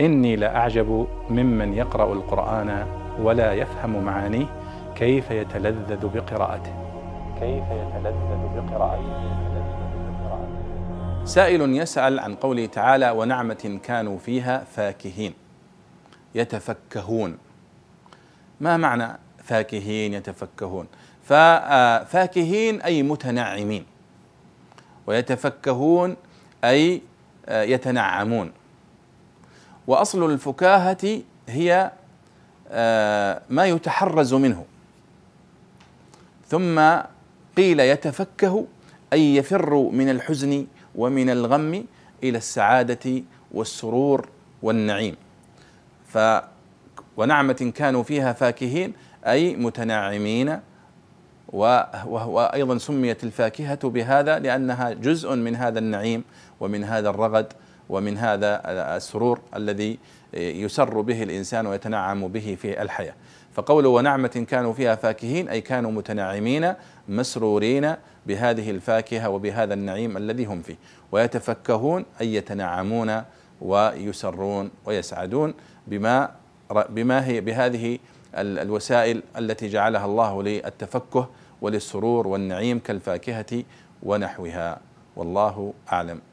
إني لأعجب ممن يقرأ القرآن ولا يفهم معانيه كيف يتلذذ بقراءته. سائل يسأل عن قوله تعالى ونعمة كانوا فيها فاكهين، يتفكهون، ما معنى فاكهين يتفكهون؟ فاكهين أي متنعمين، ويتفكهون أي يتنعمون. وأصل الفكاهة هي ما يتحرز منه، ثم قيل يتفكه أي يفر من الحزن ومن الغم إلى السعادة والسرور والنعيم. ونعمة كانوا فيها فاكهين أي متنعمين، وأيضا سميت الفاكهة بهذا لأنها جزء من هذا النعيم ومن هذا الرغد ومن هذا السرور الذي يسر به الإنسان ويتنعم به في الحياة. فقوله ونعمة كانوا فيها فاكهين أي كانوا متنعمين مسرورين بهذه الفاكهة وبهذا النعيم الذي هم فيه، ويتفكهون أي يتنعمون ويسرون ويسعدون بما هي بهذه الوسائل التي جعلها الله للتفكه وللسرور والنعيم كالفاكهة ونحوها، والله أعلم.